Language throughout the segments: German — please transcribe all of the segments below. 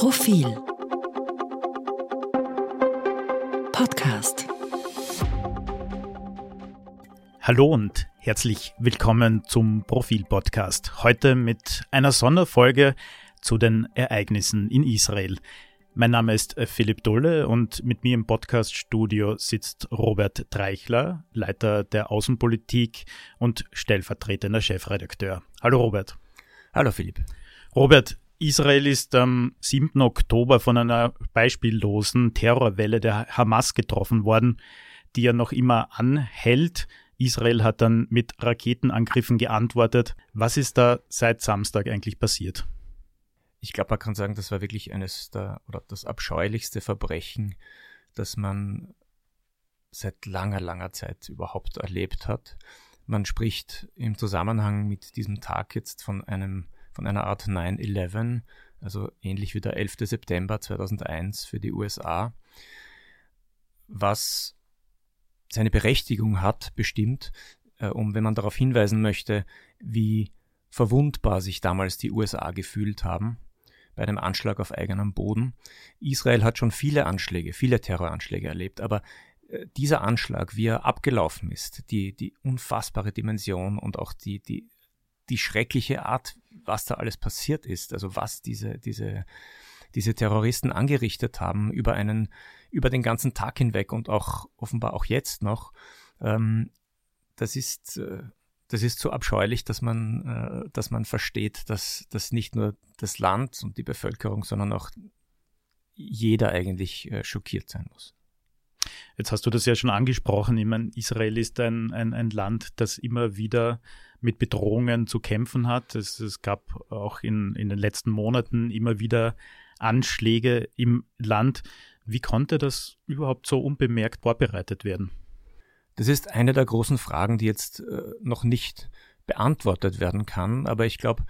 Profil Podcast. Hallo und herzlich willkommen zum Profil Podcast. Heute mit einer Sonderfolge zu den Ereignissen in Israel. Mein Name ist Philipp Dulle und mit mir im Podcast-Studio sitzt Robert Treichler, Leiter der Außenpolitik und stellvertretender Chefredakteur. Hallo Robert. Hallo Philipp. Robert, Israel ist am 7. Oktober von einer beispiellosen Terrorwelle der Hamas getroffen worden, die ja noch immer anhält. Israel hat dann mit Raketenangriffen geantwortet. Was ist da seit Samstag eigentlich passiert? Ich glaube, man kann sagen, das war wirklich das abscheulichste Verbrechen, das man seit langer Zeit überhaupt erlebt hat. Man spricht im Zusammenhang mit diesem Tag jetzt von einer Art 9/11, also ähnlich wie der 11. September 2001 für die USA, was seine Berechtigung hat, bestimmt, wenn man darauf hinweisen möchte, wie verwundbar sich damals die USA gefühlt haben bei einem Anschlag auf eigenem Boden. Israel hat schon viele Terroranschläge erlebt, aber dieser Anschlag, wie er abgelaufen ist, die unfassbare Dimension und auch die schreckliche Art, was da alles passiert ist, also was diese Terroristen angerichtet haben über den ganzen Tag hinweg und auch offenbar auch jetzt noch, das ist so abscheulich, dass man versteht, dass nicht nur das Land und die Bevölkerung, sondern auch jeder eigentlich schockiert sein muss. Jetzt hast du das ja schon angesprochen. Ich meine, Israel ist ein Land, das immer wieder mit Bedrohungen zu kämpfen hat. Es gab auch in den letzten Monaten immer wieder Anschläge im Land. Wie konnte das überhaupt so unbemerkt vorbereitet werden? Das ist eine der großen Fragen, die jetzt noch nicht beantwortet werden kann. Aber ich glaube,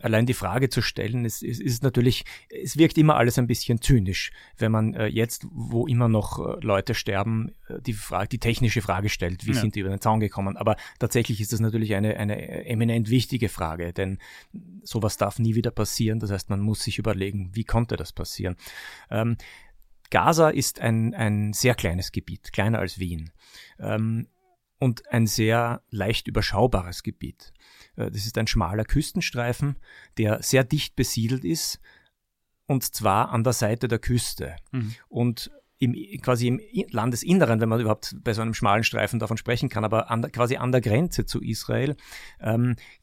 allein die Frage zu stellen, ist natürlich, es wirkt immer alles ein bisschen zynisch, wenn man jetzt, wo immer noch Leute sterben, die technische Frage stellt, wie sind die über den Zaun gekommen? Aber tatsächlich ist das natürlich eine eminent wichtige Frage, denn sowas darf nie wieder passieren. Das heißt, man muss sich überlegen, wie konnte das passieren? Gaza ist ein sehr kleines Gebiet, kleiner als Wien, und ein sehr leicht überschaubares Gebiet. Das ist ein schmaler Küstenstreifen, der sehr dicht besiedelt ist, und zwar an der Seite der Küste. Mhm. Und quasi im Landesinneren, wenn man überhaupt bei so einem schmalen Streifen davon sprechen kann, aber quasi an der Grenze zu Israel,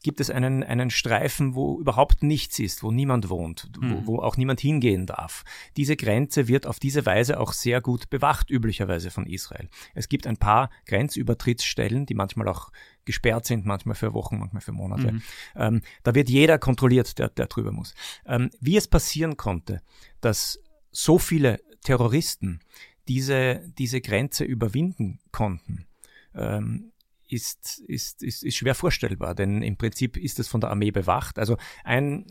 gibt es einen Streifen, wo überhaupt nichts ist, wo niemand wohnt, wo auch niemand hingehen darf. Diese Grenze wird auf diese Weise auch sehr gut bewacht, üblicherweise von Israel. Es gibt ein paar Grenzübertrittsstellen, die manchmal auch gesperrt sind, manchmal für Wochen, manchmal für Monate. Mhm. Da wird jeder kontrolliert, der drüber muss. Wie es passieren konnte, dass so viele Terroristen diese Grenze überwinden konnten, ist schwer vorstellbar, denn im Prinzip ist es von der Armee bewacht. Also einer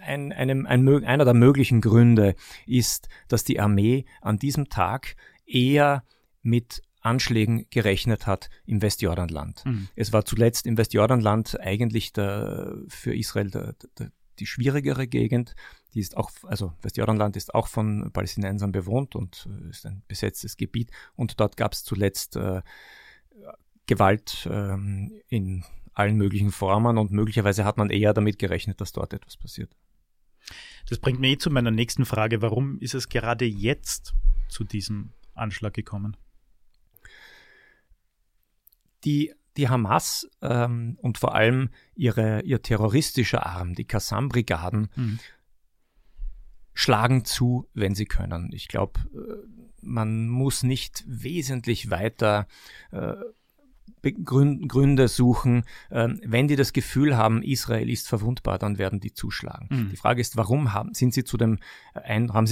der möglichen Gründe ist, dass die Armee an diesem Tag eher mit Anschlägen gerechnet hat im Westjordanland. Mhm. Es war zuletzt im Westjordanland eigentlich für Israel die schwierigere Gegend, Westjordanland ist auch von Palästinensern bewohnt und ist ein besetztes Gebiet, und dort gab es zuletzt Gewalt in allen möglichen Formen, und möglicherweise hat man eher damit gerechnet, dass dort etwas passiert. Das bringt mich zu meiner nächsten Frage: Warum ist es gerade jetzt zu diesem Anschlag gekommen? Die Hamas und vor allem ihr terroristischer Arm, die Kassam-Brigaden, schlagen zu, wenn sie können. Ich glaube, man muss nicht wesentlich weiter Gründe suchen. Wenn die das Gefühl haben, Israel ist verwundbar, dann werden die zuschlagen. Mhm. Die Frage ist, warum haben sie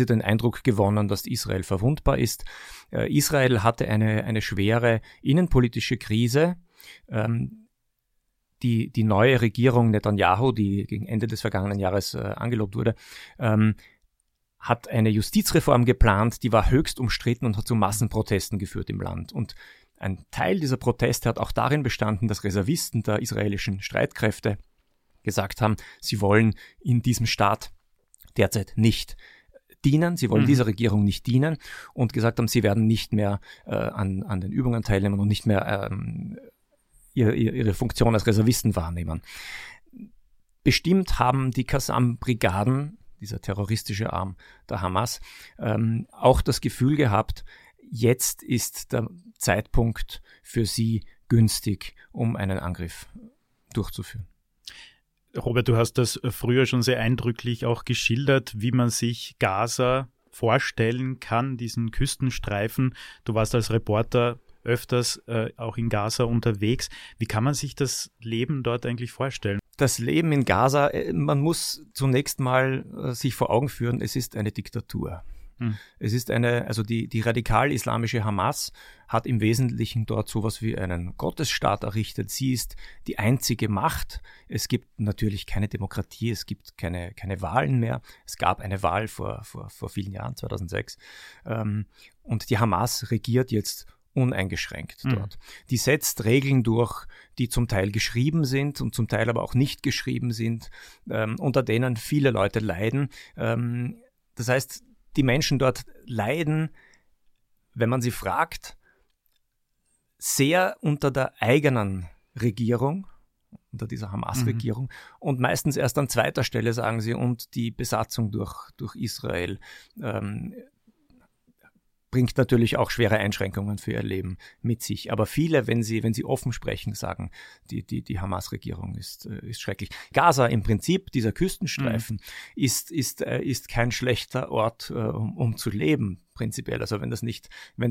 den Eindruck gewonnen, dass Israel verwundbar ist? Israel hatte eine schwere innenpolitische Krise. Die neue Regierung Netanyahu, die gegen Ende des vergangenen Jahres angelobt wurde, hat eine Justizreform geplant, die war höchst umstritten und hat zu Massenprotesten geführt im Land. Und ein Teil dieser Proteste hat auch darin bestanden, dass Reservisten der israelischen Streitkräfte gesagt haben, sie wollen in diesem Staat derzeit nicht dienen. Sie wollen dieser Regierung nicht dienen und gesagt haben, sie werden nicht mehr an den Übungen teilnehmen und nicht mehr ihre Funktion als Reservisten wahrnehmen. Bestimmt haben die Kassam-Brigaden, dieser terroristische Arm der Hamas, auch das Gefühl gehabt, jetzt ist der Zeitpunkt für sie günstig, um einen Angriff durchzuführen. Robert, du hast das früher schon sehr eindrücklich auch geschildert, wie man sich Gaza vorstellen kann, diesen Küstenstreifen. Du warst als Reporter öfters auch in Gaza unterwegs. Wie kann man sich das Leben dort eigentlich vorstellen? Das Leben in Gaza, man muss zunächst mal sich vor Augen führen, es ist eine Diktatur. Es ist die radikal-islamische Hamas hat im Wesentlichen dort sowas wie einen Gottesstaat errichtet. Sie ist die einzige Macht. Es gibt natürlich keine Demokratie, es gibt keine Wahlen mehr. Es gab eine Wahl vor vielen Jahren, 2006. Und die Hamas regiert jetzt uneingeschränkt dort. Die setzt Regeln durch, die zum Teil geschrieben sind und zum Teil aber auch nicht geschrieben sind, unter denen viele Leute leiden. Das heißt, die Menschen dort leiden, wenn man sie fragt, sehr unter der eigenen Regierung, unter dieser Hamas-Regierung und meistens erst an zweiter Stelle, sagen sie, und die Besatzung durch Israel bringt natürlich auch schwere Einschränkungen für ihr Leben mit sich. Aber viele, wenn sie offen sprechen, sagen, die Hamas-Regierung ist schrecklich. Gaza im Prinzip, dieser Küstenstreifen, ist kein schlechter Ort, um zu leben, prinzipiell. Also wenn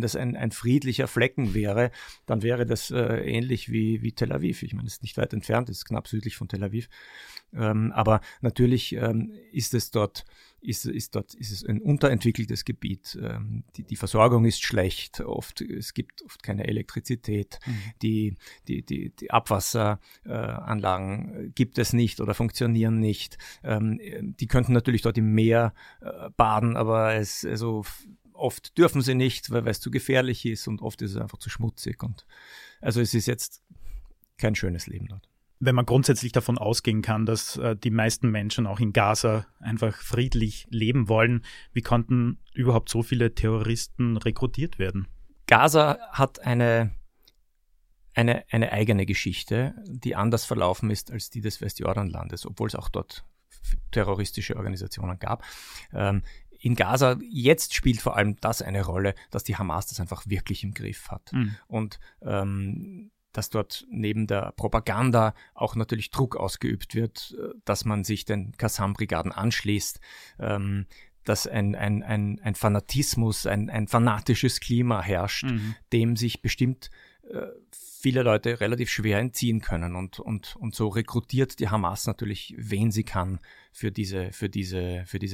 das ein friedlicher Flecken wäre, dann wäre das ähnlich wie Tel Aviv. Ich meine, es ist nicht weit entfernt, es ist knapp südlich von Tel Aviv. Aber natürlich ist es ein unterentwickeltes Gebiet. Die Versorgung ist schlecht. Es gibt oft keine Elektrizität. Die Abwasseranlagen gibt es nicht oder funktionieren nicht. Die könnten natürlich dort im Meer baden, aber oft dürfen sie nicht, weil es zu gefährlich ist und oft ist es einfach zu schmutzig. Also es ist jetzt kein schönes Leben dort. Wenn man grundsätzlich davon ausgehen kann, dass die meisten Menschen auch in Gaza einfach friedlich leben wollen, wie konnten überhaupt so viele Terroristen rekrutiert werden? Gaza hat eine eigene Geschichte, die anders verlaufen ist als die des Westjordanlandes, obwohl es auch dort terroristische Organisationen gab. In Gaza jetzt spielt vor allem das eine Rolle, dass die Hamas das einfach wirklich im Griff hat. Und dass dort neben der Propaganda auch natürlich Druck ausgeübt wird, dass man sich den Kassam-Brigaden anschließt, dass ein Fanatismus, ein fanatisches Klima herrscht, dem sich bestimmt viele Leute relativ schwer entziehen können. Und so rekrutiert die Hamas natürlich, wen sie kann für diese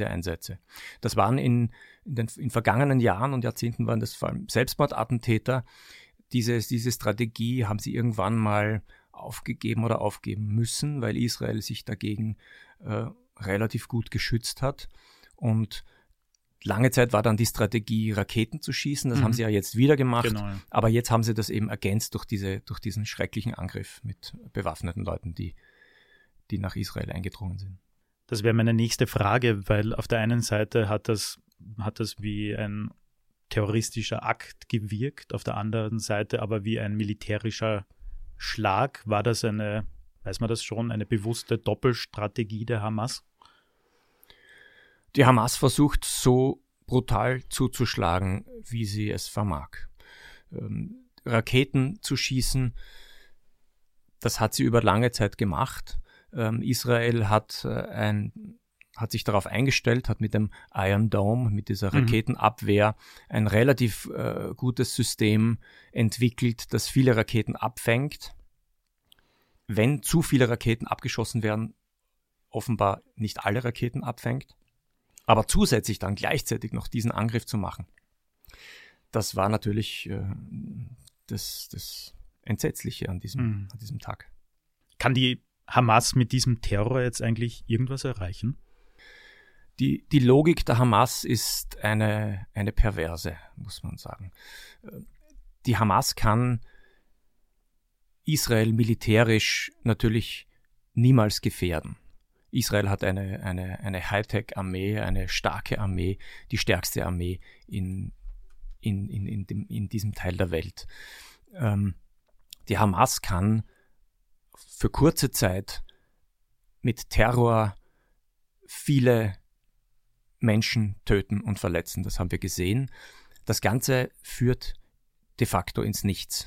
Einsätze. Das waren in vergangenen Jahren und Jahrzehnten waren das vor allem Selbstmordattentäter. Diese Strategie haben sie irgendwann mal aufgegeben oder aufgeben müssen, weil Israel sich dagegen relativ gut geschützt hat. Und lange Zeit war dann die Strategie, Raketen zu schießen. Das haben sie ja jetzt wieder gemacht. Genau, ja. Aber jetzt haben sie das eben ergänzt durch diesen schrecklichen Angriff mit bewaffneten Leuten, die nach Israel eingedrungen sind. Das wäre meine nächste Frage, weil auf der einen Seite hat das wie ein terroristischer Akt gewirkt, auf der anderen Seite aber wie ein militärischer Schlag. War das eine bewusste Doppelstrategie der Hamas? Die Hamas versucht so brutal zuzuschlagen, wie sie es vermag. Raketen zu schießen, das hat sie über lange Zeit gemacht. Israel hat sich darauf eingestellt, hat mit dem Iron Dome, mit dieser Raketenabwehr, ein relativ gutes System entwickelt, das viele Raketen abfängt. Wenn zu viele Raketen abgeschossen werden, offenbar nicht alle Raketen abfängt. Aber zusätzlich dann gleichzeitig noch diesen Angriff zu machen, das war natürlich das Entsetzliche an diesem Tag. Kann die Hamas mit diesem Terror jetzt eigentlich irgendwas erreichen? Die Logik der Hamas ist eine perverse, muss man sagen. Die Hamas kann Israel militärisch natürlich niemals gefährden. Israel hat eine Hightech-Armee, eine starke Armee, die stärkste Armee in diesem Teil der Welt. Die Hamas kann für kurze Zeit mit Terror viele Menschen töten und verletzen. Das haben wir gesehen. Das Ganze führt de facto ins Nichts.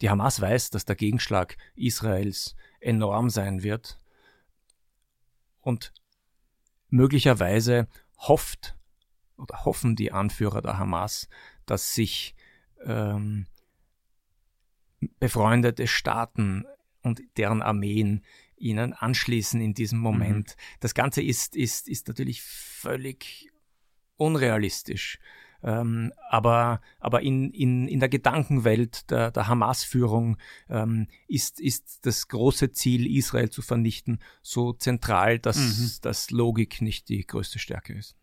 Die Hamas weiß, dass der Gegenschlag Israels enorm sein wird und möglicherweise hofft oder hoffen die Anführer der Hamas, dass sich befreundete Staaten und deren Armeen ihnen anschließen in diesem Moment. Mhm. Das Ganze ist natürlich völlig unrealistisch. Aber in der Gedankenwelt der Hamas-Führung ist das große Ziel, Israel zu vernichten, so zentral, dass Logik nicht die größte Stärke ist.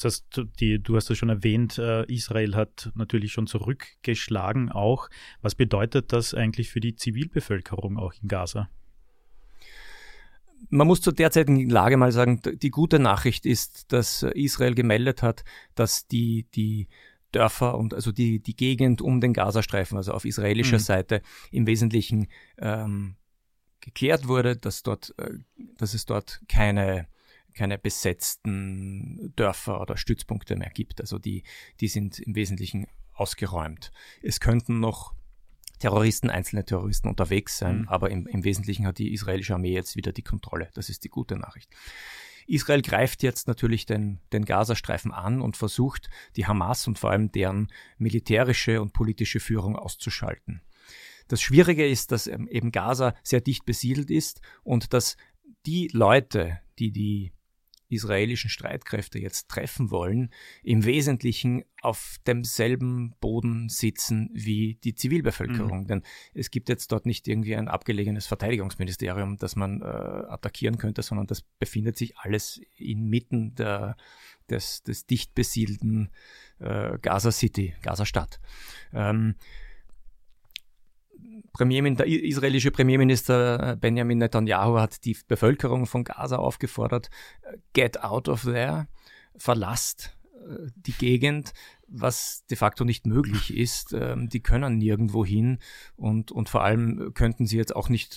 Jetzt du hast das schon erwähnt, Israel hat natürlich schon zurückgeschlagen auch. Was bedeutet das eigentlich für die Zivilbevölkerung auch in Gaza? Man muss zur derzeitigen Lage mal sagen, die gute Nachricht ist, dass Israel gemeldet hat, dass die Dörfer und also die Gegend um den Gazastreifen, also auf israelischer Seite, im Wesentlichen geklärt wurde, dass es dort keine besetzten Dörfer oder Stützpunkte mehr gibt. Also die sind im Wesentlichen ausgeräumt. Es könnten noch einzelne Terroristen unterwegs sein, aber im Wesentlichen hat die israelische Armee jetzt wieder die Kontrolle. Das ist die gute Nachricht. Israel greift jetzt natürlich den Gazastreifen an und versucht, die Hamas und vor allem deren militärische und politische Führung auszuschalten. Das Schwierige ist, dass eben Gaza sehr dicht besiedelt ist und dass die Leute, die israelischen Streitkräfte jetzt treffen wollen, im Wesentlichen auf demselben Boden sitzen wie die Zivilbevölkerung. Denn es gibt jetzt dort nicht irgendwie ein abgelegenes Verteidigungsministerium, das man attackieren könnte, sondern das befindet sich alles inmitten des dicht besiedelten Gaza-Stadt. Der israelische Premierminister Benjamin Netanyahu hat die Bevölkerung von Gaza aufgefordert, get out of there, verlasst die Gegend, was de facto nicht möglich ist. Die können nirgendwo hin und vor allem könnten sie jetzt auch nicht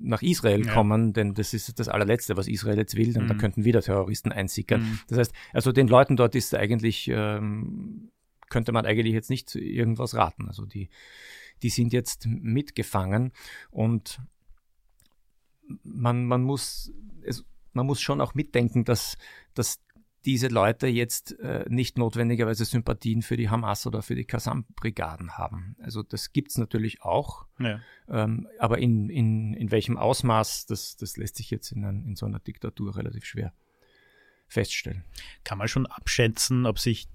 nach Israel kommen, denn das ist das Allerletzte, was Israel jetzt will, denn da könnten wieder Terroristen einsickern. Das heißt, also den Leuten dort ist eigentlich, könnte man eigentlich jetzt nicht irgendwas raten. Also die sind jetzt mitgefangen und man muss schon auch mitdenken, dass diese Leute jetzt nicht notwendigerweise Sympathien für die Hamas oder für die Kassam-Brigaden haben. Also das gibt es natürlich auch, aber in welchem Ausmaß, das lässt sich jetzt in so einer Diktatur relativ schwer feststellen. Kann man schon abschätzen, ob sich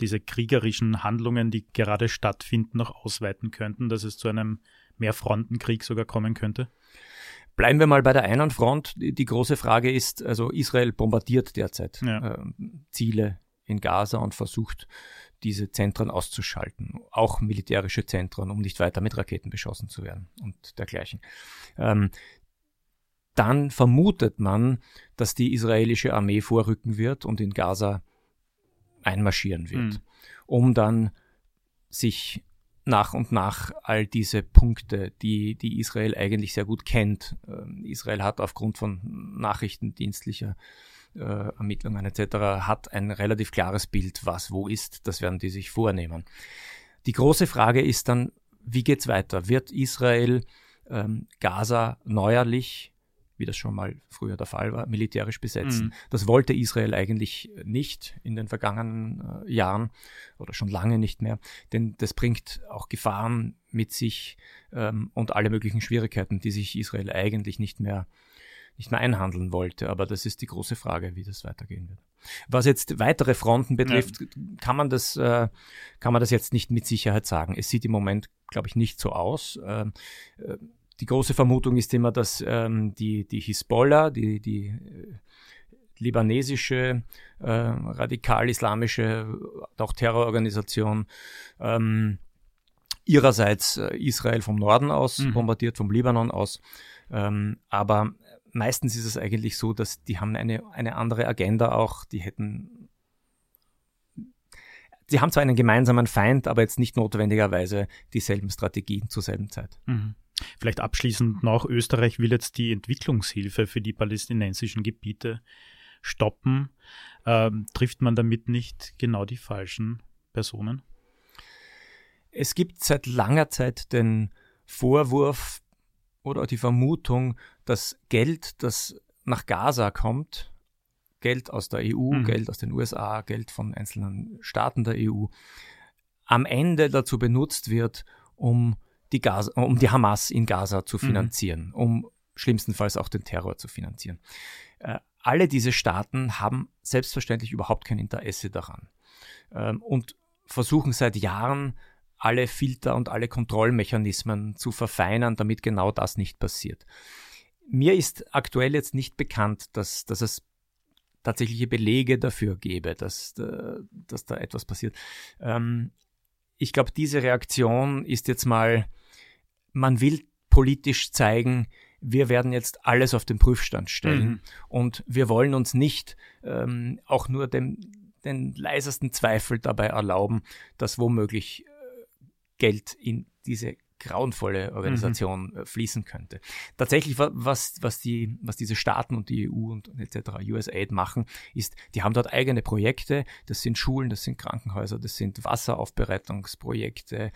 diese kriegerischen Handlungen, die gerade stattfinden, noch ausweiten könnten, dass es zu einem Mehrfrontenkrieg sogar kommen könnte? Bleiben wir mal bei der einen Front. Die große Frage ist, also Israel bombardiert derzeit Ziele in Gaza und versucht, diese Zentren auszuschalten, auch militärische Zentren, um nicht weiter mit Raketen beschossen zu werden und dergleichen. Dann vermutet man, dass die israelische Armee vorrücken wird und in Gaza einmarschieren wird, um dann sich nach und nach all diese Punkte, die Israel eigentlich sehr gut kennt. Israel hat aufgrund von nachrichtendienstlicher Ermittlungen etc. hat ein relativ klares Bild, was wo ist. Das werden die sich vornehmen. Die große Frage ist dann, wie geht's weiter? Wird Israel Gaza neuerlich, wie das schon mal früher der Fall war, militärisch besetzen? Das wollte Israel eigentlich nicht in den vergangenen Jahren oder schon lange nicht mehr, denn das bringt auch Gefahren mit sich und alle möglichen Schwierigkeiten, die sich Israel eigentlich nicht mehr einhandeln wollte. Aber das ist die große Frage, wie das weitergehen wird. Was jetzt weitere Fronten betrifft, kann man das jetzt nicht mit Sicherheit sagen. Es sieht im Moment, glaube ich, nicht so aus. Die große Vermutung ist immer, dass die Hisbollah, die libanesische, radikal-islamische, auch Terrororganisation, ihrerseits Israel vom Norden aus bombardiert, vom Libanon aus. Aber meistens ist es eigentlich so, dass die haben eine andere Agenda auch, sie haben zwar einen gemeinsamen Feind, aber jetzt nicht notwendigerweise dieselben Strategien zur selben Zeit. Mhm. Vielleicht abschließend noch, Österreich will jetzt die Entwicklungshilfe für die palästinensischen Gebiete stoppen. Trifft man damit nicht genau die falschen Personen? Es gibt seit langer Zeit den Vorwurf oder die Vermutung, dass Geld, das nach Gaza kommt, Geld aus der EU, Geld aus den USA, Geld von einzelnen Staaten der EU, am Ende dazu benutzt wird, um die Hamas in Gaza zu finanzieren, um schlimmstenfalls auch den Terror zu finanzieren. Alle diese Staaten haben selbstverständlich überhaupt kein Interesse daran und versuchen seit Jahren, alle Filter und alle Kontrollmechanismen zu verfeinern, damit genau das nicht passiert. Mir ist aktuell jetzt nicht bekannt, dass es tatsächliche Belege dafür gäbe, dass da etwas passiert. Ich glaube, diese Reaktion ist jetzt mal, man will politisch zeigen, wir werden jetzt alles auf den Prüfstand stellen und wir wollen uns nicht auch nur den leisesten Zweifel dabei erlauben, dass womöglich Geld in diese grauenvolle Organisation fließen könnte. Tatsächlich, was diese Staaten und die EU und etc., USAID machen, ist, die haben dort eigene Projekte, das sind Schulen, das sind Krankenhäuser, das sind Wasseraufbereitungsprojekte,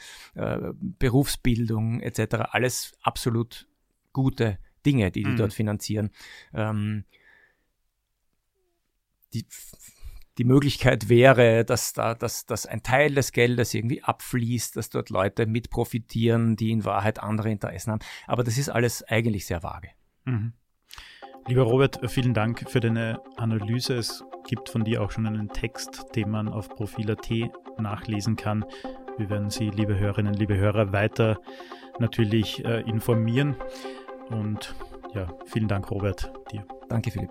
Berufsbildung etc., alles absolut gute Dinge, die dort finanzieren. Die Möglichkeit wäre, dass ein Teil des Geldes irgendwie abfließt, dass dort Leute mit profitieren, die in Wahrheit andere Interessen haben. Aber das ist alles eigentlich sehr vage. Mhm. Lieber Robert, vielen Dank für deine Analyse. Es gibt von dir auch schon einen Text, den man auf profil.at nachlesen kann. Wir werden Sie, liebe Hörerinnen, liebe Hörer, weiter natürlich informieren. Und ja, vielen Dank, Robert, dir. Danke, Philipp.